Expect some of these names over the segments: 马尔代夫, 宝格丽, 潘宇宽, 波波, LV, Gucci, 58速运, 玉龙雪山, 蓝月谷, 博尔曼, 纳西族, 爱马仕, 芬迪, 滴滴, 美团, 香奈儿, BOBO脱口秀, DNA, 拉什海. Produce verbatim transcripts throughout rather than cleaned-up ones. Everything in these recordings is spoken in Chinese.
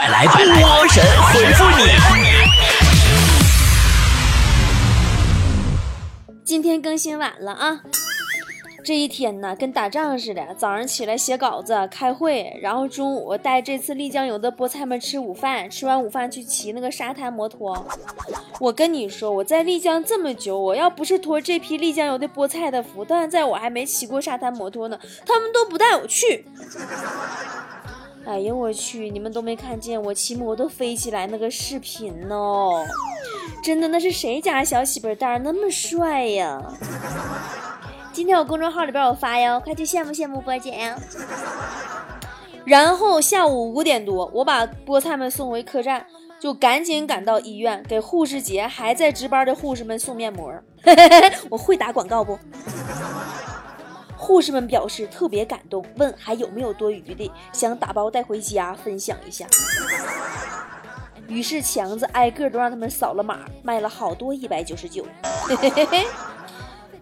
百来百来，我神回复你。今天更新晚了啊！这一天呢，跟打仗似的，早上起来写稿子、开会，然后中午带这次丽江游的菠菜们吃午饭，吃完午饭去骑那个沙滩摩托。我跟你说，我在丽江这么久，我要不是托这批丽江游的菠菜的福，但在我还没骑过沙滩摩托呢，他们都不带我去。哎呀，我去，你们都没看见我骑摩托飞起来那个视频哦，真的那是谁家小媳妇蛋那么帅呀？今天我公众号里边有发呀，快去羡慕羡慕波姐呀。然后下午五点多，我把菠菜们送回客栈，就赶紧赶到医院给护士节还在值班的护士们送面膜。我会打广告不？护士们表示特别感动，问还有没有多余的，想打包带回家分享一下。于是强子挨个都让他们扫了码，卖了好多一百九十九。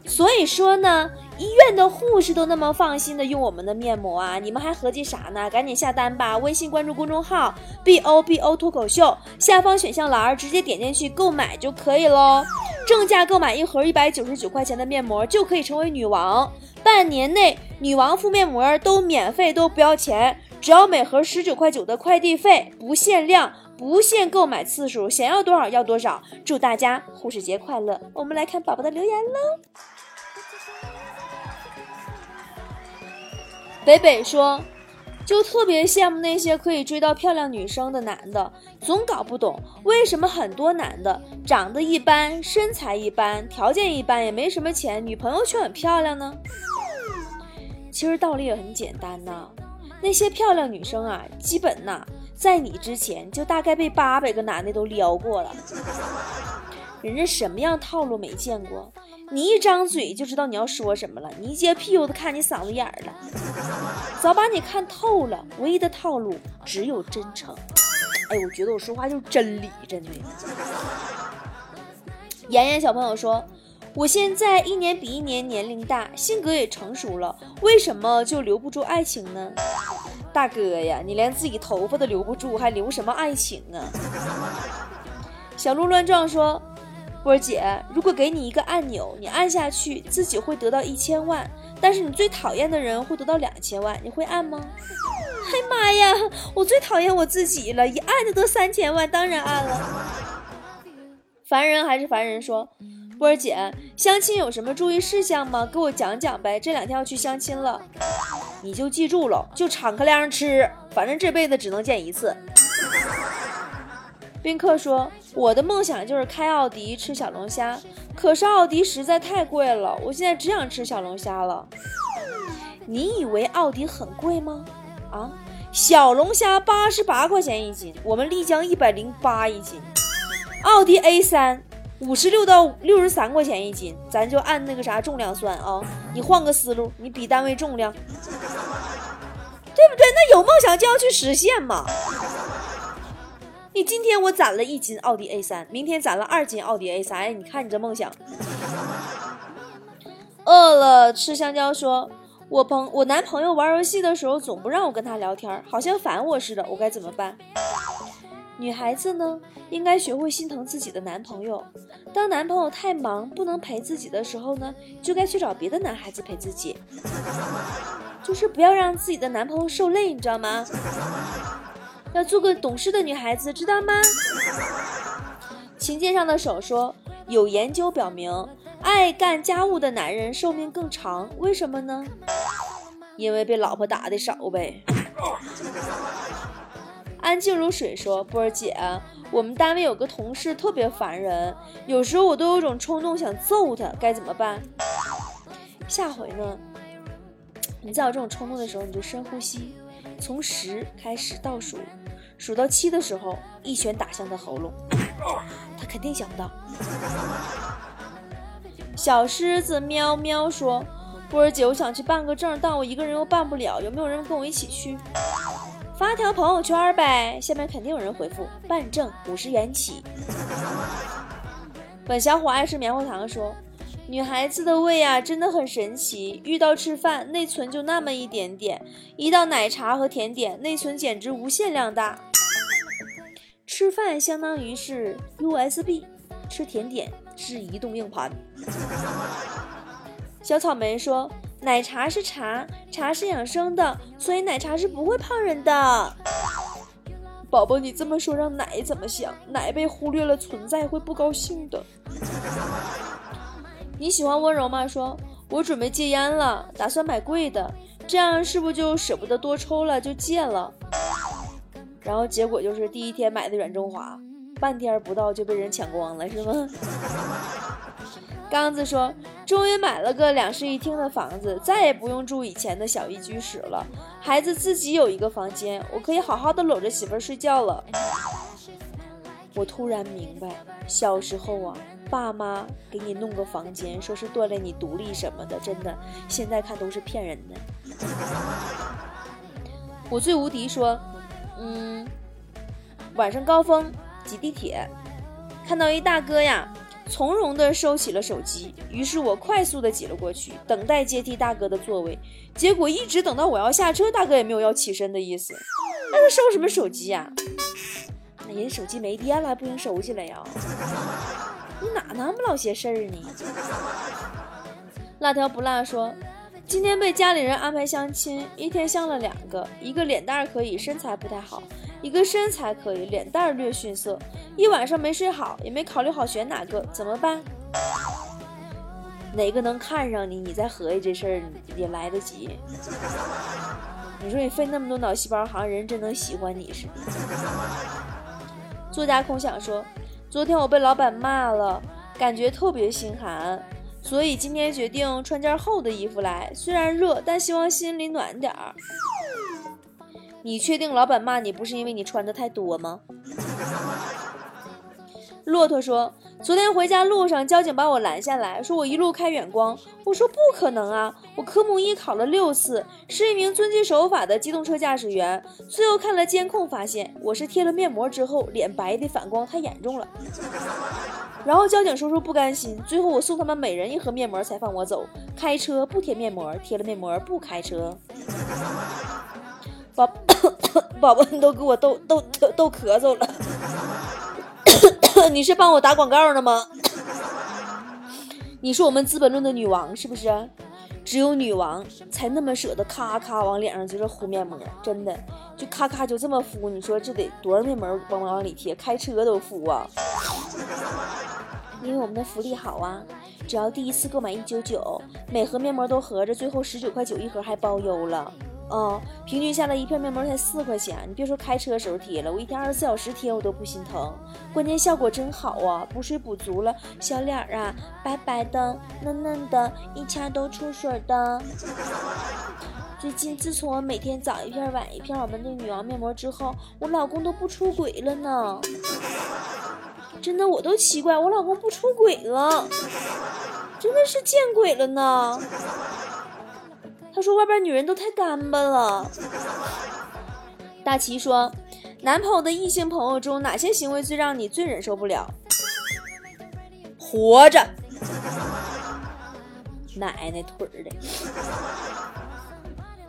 所以说呢，医院的护士都那么放心的用我们的面膜啊，你们还合计啥呢？赶紧下单吧！微信关注公众号 B O B O 脱口秀，下方选项栏直接点进去购买就可以咯。正价购买一盒一百九十九块钱的面膜就可以成为女王，半年内女王敷面膜都免费都不要钱，只要每盒十九块九的快递费，不限量不限购买次数，想要多少要多少。祝大家护士节快乐。我们来看宝宝的留言喽。北北说，就特别羡慕那些可以追到漂亮女生的男的，总搞不懂为什么很多男的长得一般，身材一般，条件一般，也没什么钱，女朋友却很漂亮呢。其实道理也很简单呐、啊，那些漂亮女生啊，基本呐、啊，在你之前就大概被八百个男的都撩过了，人家什么样套路没见过，你一张嘴就知道你要说什么了，你一接屁股都看你嗓子眼儿了，早把你看透了。唯一的套路只有真诚。哎，我觉得我说话就是真理，真的。妍妍小朋友说，我现在一年比一年年龄大，性格也成熟了，为什么就留不住爱情呢？大哥呀，你连自己头发都留不住，还留什么爱情啊？小鹿乱撞说，波姐，如果给你一个按钮，你按下去自己会得到一千万，但是你最讨厌的人会得到两千万，你会按吗？哎妈呀，我最讨厌我自己了，一按就得三千万，当然按了。凡人还是凡人说，波姐，相亲有什么注意事项吗？给我讲讲呗，这两天要去相亲了。你就记住了，就敞开亮吃，反正这辈子只能见一次。宾客说，我的梦想就是开奥迪吃小龙虾，可是奥迪实在太贵了，我现在只想吃小龙虾了。你以为奥迪很贵吗？啊，小龙虾八十八块钱一斤，我们丽江一百零八一斤，奥迪 A 三 五十六到六十三块钱一斤，咱就按那个啥重量算啊，你换个思路，你比单位重量，对不对？那有梦想就要去实现嘛。你今天我攒了一斤奥迪 A 三，明天攒了二斤奥迪 A 三，哎，你看你这梦想。饿了吃香蕉说，我朋我男朋友玩游戏的时候总不让我跟他聊天，好像烦我似的，我该怎么办？女孩子呢，应该学会心疼自己的男朋友，当男朋友太忙不能陪自己的时候呢，就该去找别的男孩子陪自己，就是不要让自己的男朋友受累，你知道吗？要做个懂事的女孩子，知道吗？琴键上的手说，有研究表明，爱干家务的男人寿命更长，为什么呢？因为被老婆打得少呗。安静如水说，波儿姐，我们单位有个同事特别烦人，有时候我都有种冲动想揍他，该怎么办？下回呢，你在有这种冲动的时候，你就深呼吸，从十开始倒数，数到七的时候一拳打向他喉咙，他肯定想不到。小狮子喵喵说，波儿姐，我想去办个证，但我一个人又办不了，有没有人跟我一起去？发条朋友圈呗，下面肯定有人回复，办证五十元起。本小伙爱吃棉花糖说，女孩子的胃啊真的很神奇，遇到吃饭内存就那么一点点，一到奶茶和甜点内存简直无限量大。吃饭相当于是 U S B， 吃甜点是移动硬盘。小草莓说，奶茶是茶，茶是养生的，所以奶茶是不会胖人的。宝宝，你这么说让奶怎么想？奶被忽略了存在会不高兴的。你喜欢温柔吗？说，我准备戒烟了，打算买贵的，这样是不是就舍不得多抽了，就戒了？然后结果就是第一天买的软中华，半天不到就被人抢光了，是吗？刚子说，终于买了个两室一厅的房子，再也不用住以前的小一居室了，孩子自己有一个房间，我可以好好的搂着媳妇儿睡觉了。我突然明白，小时候啊，爸妈给你弄个房间，说是锻炼你独立什么的，真的现在看都是骗人的。我最无敌说，嗯，晚上高峰挤地铁，看到一大哥呀从容地收起了手机，于是我快速地挤了过去，等待接替大哥的座位，结果一直等到我要下车，大哥也没有要起身的意思。那他收什么手机呀、啊、那人手机没电了还不能收起来呀、啊，你哪那么老些事儿呢？辣条不辣说，今天被家里人安排相亲，一天相了两个，一个脸蛋可以身材不太好，一个身材可以脸蛋略逊色，一晚上没睡好，也没考虑好选哪个，怎么办？哪个能看上你，你再合计这事儿也来得及。你说你费那么多脑细胞，好像人真能喜欢你似的。作家空想说，昨天我被老板骂了，感觉特别心寒，所以今天决定穿件厚的衣服来，虽然热，但希望心里暖点儿。你确定老板骂你不是因为你穿的太多吗？骆驼说，昨天回家路上交警把我拦下来，说我一路开远光，我说不可能啊，我科目一考了六次，是一名遵纪守法的机动车驾驶员，最后看了监控发现我是贴了面膜之后脸白的反光太严重了。然后交警叔叔不甘心，最后我送他们每人一盒面膜才放我走，开车不贴面膜，贴了面膜不开车。宝宝宝你都给我逗逗逗咳嗽了。你是帮我打广告呢吗？你是我们资本论的女王是不是？只有女王才那么舍得咔咔往脸上就是糊面膜，真的就咔咔就这么敷，你说这得多少面膜往往里贴，开车都敷啊。因为我们的福利好啊，只要第一次购买一百九十九，每盒面膜都合着最后十九块九一盒还包邮了。哦，平均下来一片面膜才四块钱，你别说开车时候贴了，我一天二十四小时贴我都不心疼，关键效果真好啊，补水补足了，小脸啊白白的嫩嫩的，一掐都出水的。最近自从我每天早一片晚一片我们的女王面膜之后，我老公都不出轨了呢，真的我都奇怪我老公不出轨了，真的是见鬼了呢。他说外边女人都太干巴了。大齐说，男朋友的异性朋友中哪些行为最让你最忍受不了？活着。奶奶腿儿的。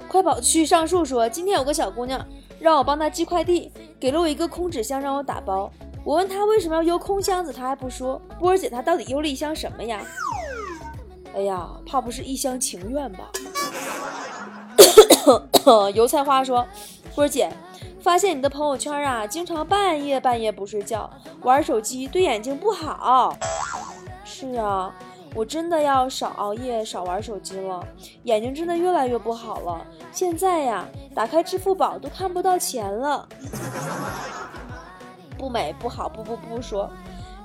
快跑区上述说，今天有个小姑娘让我帮她寄快递，给了我一个空纸箱让我打包，我问她为什么要邮空箱子，她还不说。波儿姐，她到底邮了一箱什么呀？哎呀，怕不是一厢情愿吧。油菜花说，波姐，发现你的朋友圈啊经常半夜半夜不睡觉，玩手机对眼睛不好。是啊，我真的要少熬夜少玩手机了，眼睛真的越来越不好了，现在呀、啊、打开支付宝都看不到钱了。不美不好不不不说，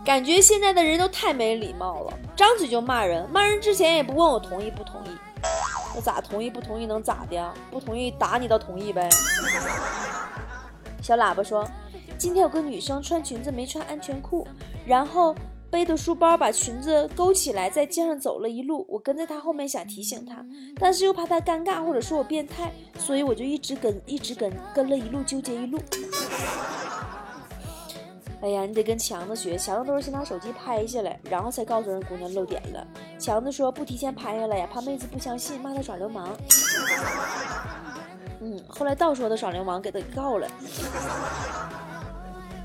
感觉现在的人都太没礼貌了，张嘴就骂人，骂人之前也不问我同意不同意，我咋同意不同意能咋的呀？不同意打你到同意呗。小喇叭说，今天有个女生穿裙子没穿安全裤，然后背的书包把裙子勾起来，在街上走了一路，我跟在她后面想提醒她，但是又怕她尴尬或者说我变态，所以我就一直跟一直跟跟了一路，纠结一路。哎呀，你得跟强子学，强子都是先拿手机拍下来，然后才告诉人姑娘漏点了。强子说不提前拍下来呀，怕妹子不相信，骂他耍流氓。嗯，后来倒说他耍流氓，给他告了。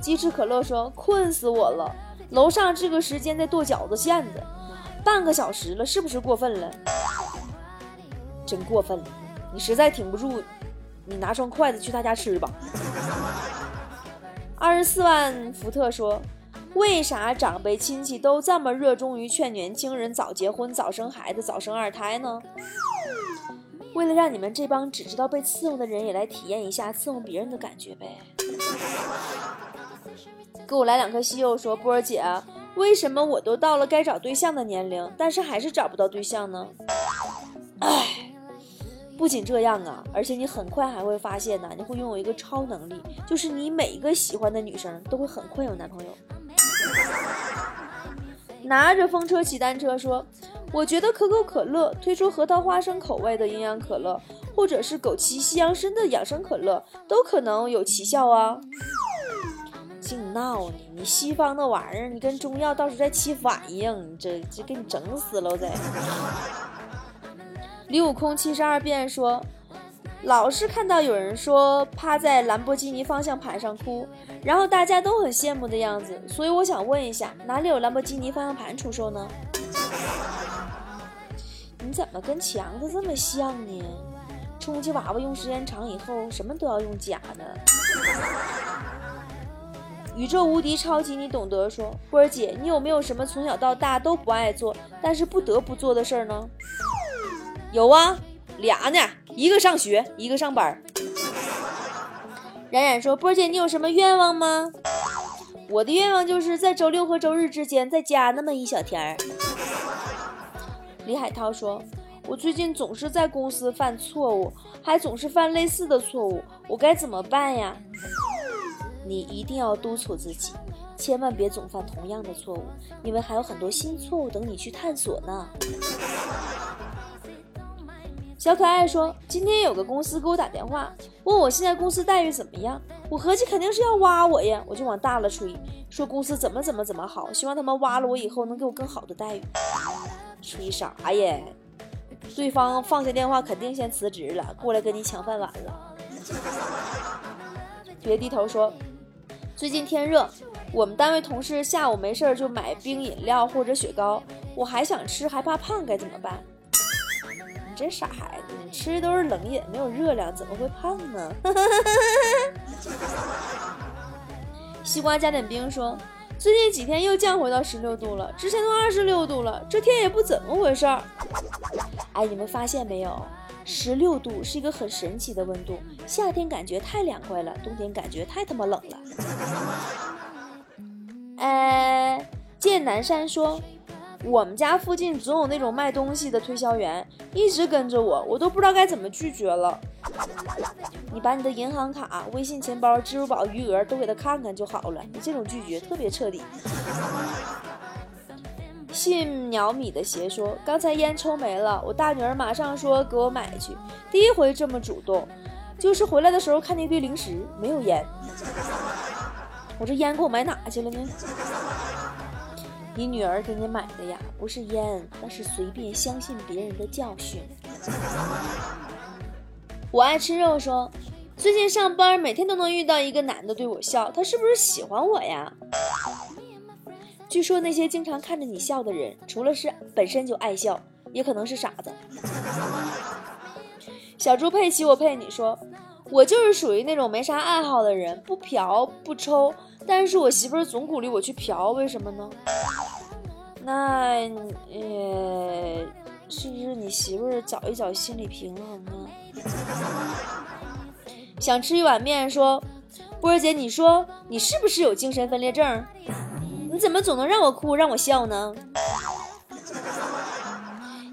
鸡翅可乐说，困死我了，楼上这个时间在剁饺子馅子，半个小时了，是不是过分了？真过分了，你实在挺不住，你拿双筷子去他家吃吧。二十四万福特说，为啥长辈亲戚都这么热衷于劝年轻人早结婚早生孩子早生二胎呢？为了让你们这帮只知道被伺候的人也来体验一下伺候别人的感觉呗。给我来两颗西柚说，波儿姐，为什么我都到了该找对象的年龄，但是还是找不到对象呢？唉，不仅这样啊，而且你很快还会发现呢、啊，你会拥有一个超能力，就是你每一个喜欢的女生都会很快有男朋友。拿着风车骑单车说，我觉得可口可乐推出核桃花生口味的营养可乐，或者是枸杞西洋参的养生可乐，都可能有奇效啊。净闹你！你西方的玩意儿，你跟中药到时在起反应，你这这给你整死了！在李悟空七十二变说，老是看到有人说趴在兰博基尼方向盘上哭，然后大家都很羡慕的样子，所以我想问一下，哪里有兰博基尼方向盘出售呢？你怎么跟强子这么像呢？充气娃娃用时间长以后，什么都要用假的。宇宙无敌超级你懂得说，波儿姐，你有没有什么从小到大都不爱做，但是不得不做的事儿呢？有啊，俩呢，一个上学，一个上班。冉冉说，波儿姐，你有什么愿望吗？我的愿望就是在周六和周日之间再加那么一小天儿。李海涛说，我最近总是在公司犯错误，还总是犯类似的错误，我该怎么办呀？你一定要督促自己，千万别总犯同样的错误，因为还有很多新错误等你去探索呢。小可爱说，今天有个公司给我打电话，问我现在公司待遇怎么样，我合计肯定是要挖我呀，我就往大了吹，说公司怎么怎么怎么好，希望他们挖了我以后能给我更好的待遇。吹啥耶？对方放下电话肯定先辞职了，过来跟你抢饭碗了。别低头说，最近天热，我们单位同事下午没事就买冰饮料或者雪糕，我还想吃还怕胖，该怎么办？你这傻孩子，你吃的都是冷饮，没有热量，怎么会胖呢？西瓜加点冰说，最近几天又降回到十六度了，之前都二十六度了，这天也不怎么回事儿。哎，你们发现没有，十六度是一个很神奇的温度，夏天感觉太凉快了，冬天感觉太他妈冷了。哎，剑南山说，我们家附近总有那种卖东西的推销员，一直跟着我，我都不知道该怎么拒绝了。你把你的银行卡、微信钱包、支付宝余额都给他看看就好了，你这种拒绝特别彻底。信鸟米的鞋说，刚才烟抽没了，我大女儿马上说给我买去，第一回这么主动，就是回来的时候看那堆零食没有烟，我这烟给我买哪去了呢？你女儿给你买的呀，不是烟，那是随便相信别人的教训。我爱吃肉说，最近上班每天都能遇到一个男的对我笑，他是不是喜欢我呀？据说那些经常看着你笑的人，除了是本身就爱笑，也可能是傻子。小猪佩奇我佩你说，我就是属于那种没啥爱好的人，不嫖不抽，但是我媳妇儿总鼓励我去嫖，为什么呢？那呃，是不是你媳妇儿找一找心理平衡呢？想吃一碗面说，波儿姐，你说你是不是有精神分裂症？你怎么总能让我哭让我笑呢？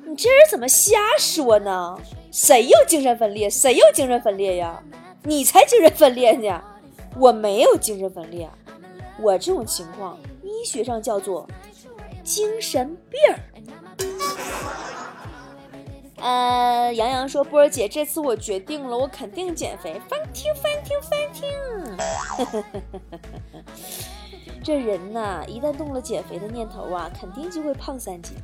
你这人怎么瞎说呢？谁有精神分裂？谁有精神分裂呀？你才精神分裂呢！我没有精神分裂，我这种情况医学上叫做精神病。呃，杨洋说，波儿姐，这次我决定了，我肯定减肥，翻天翻天翻天。这人呐，一旦动了减肥的念头啊，肯定就会胖三斤。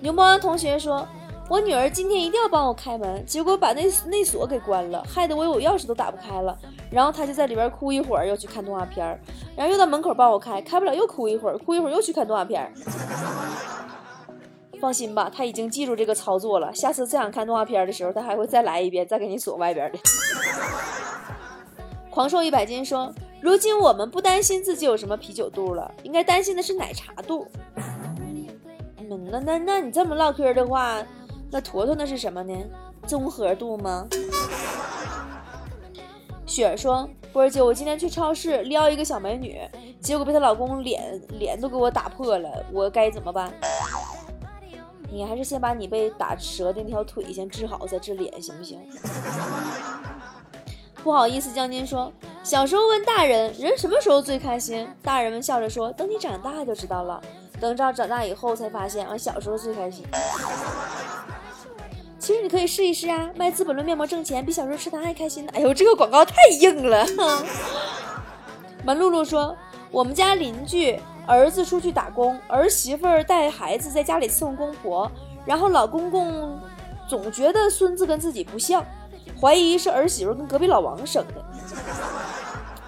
牛猫同学说，我女儿今天一定要帮我开门，结果把那那锁给关了，害得我有钥匙都打不开了。然后她就在里边哭一会儿，又去看动画片，然后又到门口帮我开，开不了又哭一会儿，哭一会儿又去看动画片。放心吧，她已经记住这个操作了，下次再想看动画片的时候，她还会再来一遍，再给你锁外边的。狂兽一百斤说，如今我们不担心自己有什么啤酒肚了，应该担心的是奶茶肚。嗯、那那那你这么唠嗑的话，那坨坨那是什么呢？综合度吗？雪儿说，波儿姐，我今天去超市撩一个小美女，结果被她老公脸脸都给我打破了，我该怎么办？你还是先把你被打折的那条腿先治好，再治脸行不行？不好意思，将军说，小时候问大人，人什么时候最开心？大人们笑着说，等你长大就知道了。等到长大以后才发现，啊，小时候最开心。其实你可以试一试啊，卖资本论面膜挣钱比小时候吃糖还开心的。哎呦，这个广告太硬了。门露露说，我们家邻居儿子出去打工，儿媳妇带孩子在家里伺候公婆，然后老公公总觉得孙子跟自己不像，怀疑是儿媳妇跟隔壁老王生的，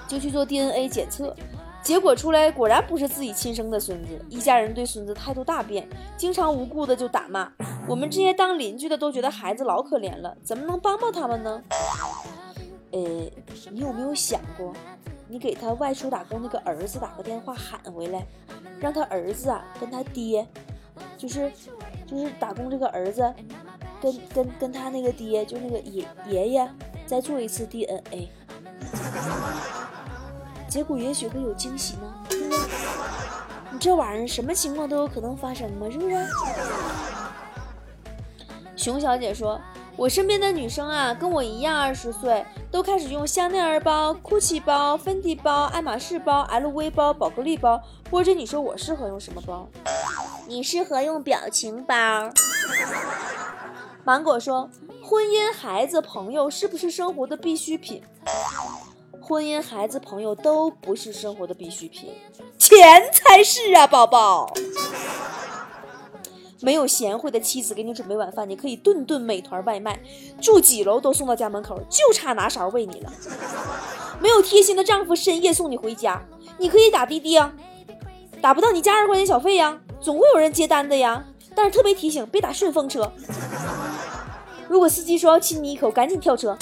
就去做 D N A 检测。结果出来果然不是自己亲生的孙子，一家人对孙子态度大变，经常无故的就打骂。我们这些当邻居的都觉得孩子老可怜了，怎么能帮帮他们呢？呃，你有没有想过，你给他外出打工那个儿子打个电话喊回来，让他儿子啊跟他爹，就是就是打工这个儿子跟跟跟他那个爹，就那个爷爷爷再做一次 D N A。结果也许会有惊喜呢，嗯、你这玩意儿什么情况都有可能发生吗？是不是？熊小姐说，我身边的女生啊，跟我一样二十岁，都开始用香奈儿包、Gucci包、芬迪包、爱马仕包、L V 包、宝格丽包。或者你说我适合用什么包？你适合用表情包。芒果说，婚姻、孩子、朋友是不是生活的必需品？婚姻、孩子、朋友都不是生活的必需品，钱才是啊，宝宝。没有贤惠的妻子给你准备晚饭，你可以顿顿美团外卖，住几楼都送到家门口，就差拿勺喂你了。没有贴心的丈夫深夜送你回家，你可以打滴滴啊，打不到你加二块钱小费呀，总会有人接单的呀。但是特别提醒，别打顺风车，如果司机说要亲你一口，赶紧跳车。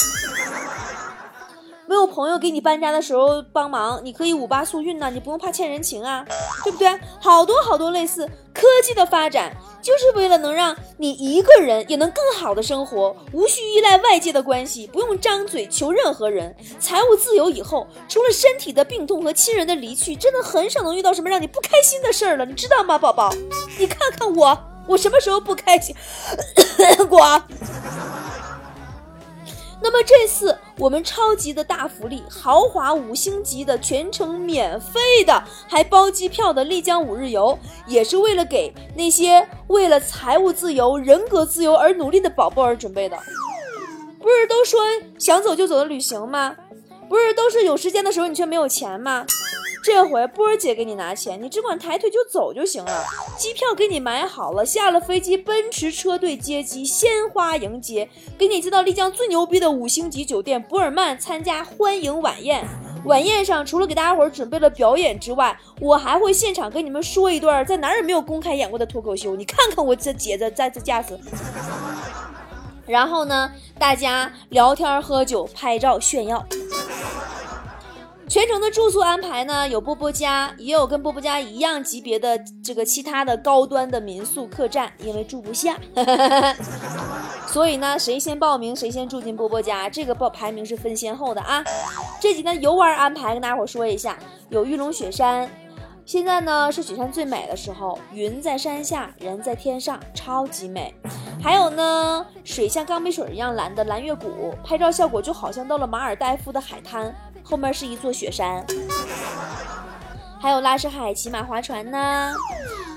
没有朋友给你搬家的时候帮忙，你可以五八速运呐、啊，你不用怕欠人情啊，对不对？好多好多类似科技的发展，就是为了能让你一个人也能更好的生活，无需依赖外界的关系，不用张嘴求任何人。财务自由以后，除了身体的病痛和亲人的离去，真的很少能遇到什么让你不开心的事儿了，你知道吗，宝宝？你看看我，我什么时候不开心过？那么这次我们超级的大福利，豪华五星级的全程免费的还包机票的丽江五日游，也是为了给那些为了财务自由、人格自由而努力的宝宝而准备的。不是都说想走就走的旅行吗？不是都是有时间的时候你却没有钱吗？这回波儿姐给你拿钱，你只管抬腿就走就行了。机票给你买好了，下了飞机，奔驰车队接机，鲜花迎接，给你接到丽江最牛逼的五星级酒店博尔曼参加欢迎晚宴。晚宴上除了给大家伙准备了表演之外，我还会现场跟你们说一段在哪儿也没有公开演过的脱口秀，你看看我这姐子在这架子。然后呢，大家聊天、喝酒、拍照、炫耀。全程的住宿安排呢，有波波家，也有跟波波家一样级别的这个其他的高端的民宿客栈，因为住不下，呵呵，所以呢，谁先报名谁先住进波波家，这个报排名是分先后的啊。这几天游玩安排跟大家伙说一下，有玉龙雪山，现在呢是雪山最美的时候，云在山下，人在天上，超级美。还有呢，水像钢笔水一样蓝的蓝月谷，拍照效果就好像到了马尔代夫的海滩，后面是一座雪山。还有拉什海骑马划船呢，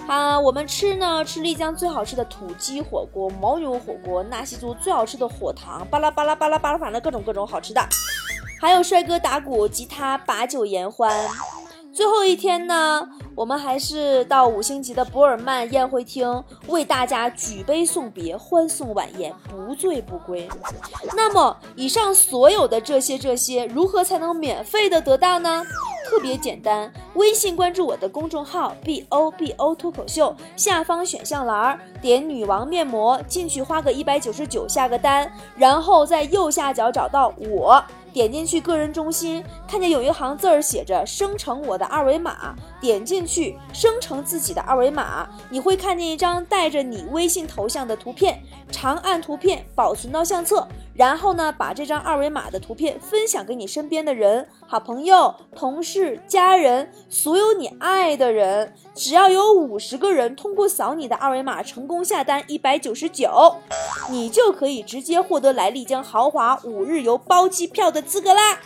啊，我们吃呢吃丽江最好吃的土鸡火锅、牦牛火锅、纳西族最好吃的火塘，巴拉巴拉巴拉巴拉，反正各种各种好吃的。还有帅哥打鼓、吉他、把酒言欢。最后一天呢，我们还是到五星级的博尔曼宴会厅为大家举杯送别，欢送晚宴，不醉不归。那么以上所有的这些这些如何才能免费的得到呢？特别简单，微信关注我的公众号 B O B O 脱口秀，下方选项栏点女王面膜进去，花个一百九十九下个单，然后在右下角找到我，点进去个人中心，看见有一行字儿写着生成我的二维码，点进去生成自己的二维码，你会看见一张带着你微信头像的图片，长按图片保存到相册，然后呢把这张二维码的图片分享给你身边的人，好朋友、同事、家人，所有你爱的人，只要有五十个人通过扫你的二维码成功下单一百九十九，你就可以直接获得来丽江豪华五日游包机票的资格啦！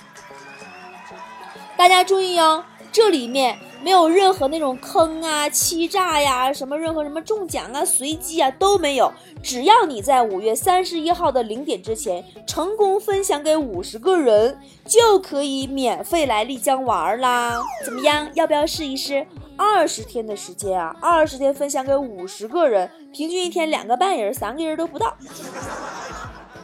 大家注意哦，这里面没有任何那种坑啊、欺诈呀、什么任何什么中奖啊、随机啊都没有。只要你在五月三十一号的零点之前成功分享给五十个人，就可以免费来丽江玩啦！怎么样？要不要试一试？二十天的时间啊，二十天分享给五十个人，平均一天两个半人、三个人都不到。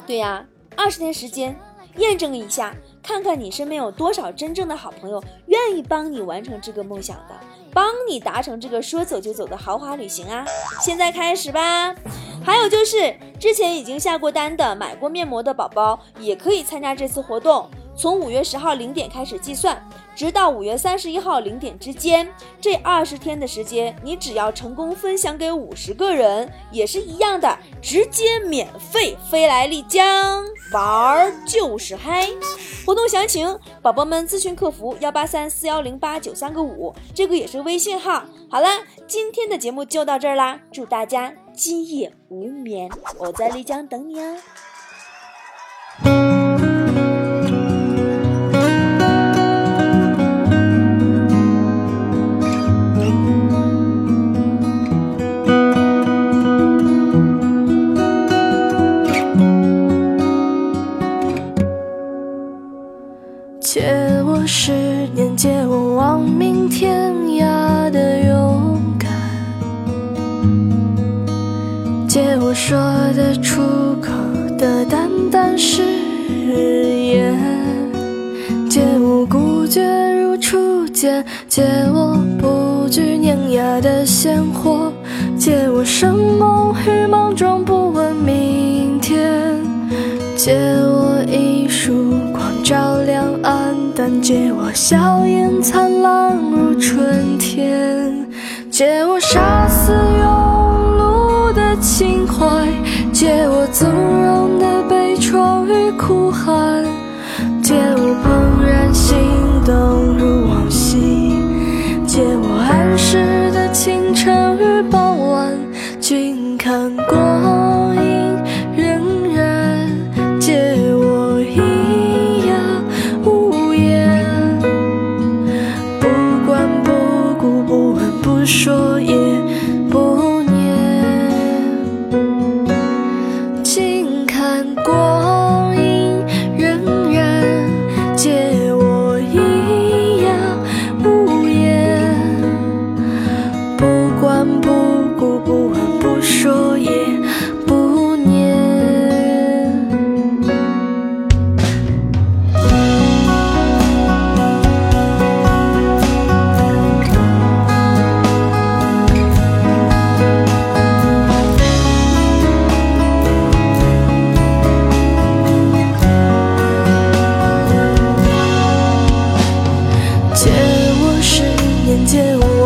对呀，二十天时间。验证一下，看看你身边有多少真正的好朋友愿意帮你完成这个梦想的，帮你达成这个说走就走的豪华旅行啊！现在开始吧。还有就是之前已经下过单的、买过面膜的宝宝也可以参加这次活动，从五月十号零点开始计算，直到五月三十一号零点之间，这二十天的时间，你只要成功分享给五十个人，也是一样的，直接免费飞来丽江玩就是嗨！活动详情，宝宝们咨询客服幺八三四幺零八九三个五，这个也是微信号。好了，今天的节目就到这儿啦，祝大家今夜无眠，我在丽江等你啊！十年，借我亡命天涯的勇敢，借我说得出口的淡淡誓言，借我孤绝如初见，借我不惧碾压的鲜活，借我生猛与莽撞，不问明天，借我一束光照亮暗淡，借我笑颜灿烂如春天，借我杀死庸碌的情怀，借我纵容的悲怆与哭喊，借我怦然心动如往昔，借我安适的清晨与傍晚，静看光阴荏苒，借我一说也不念，静看光阴荏苒，借我一夜无言，不管不顾，不问不说也不念。借我十年，借我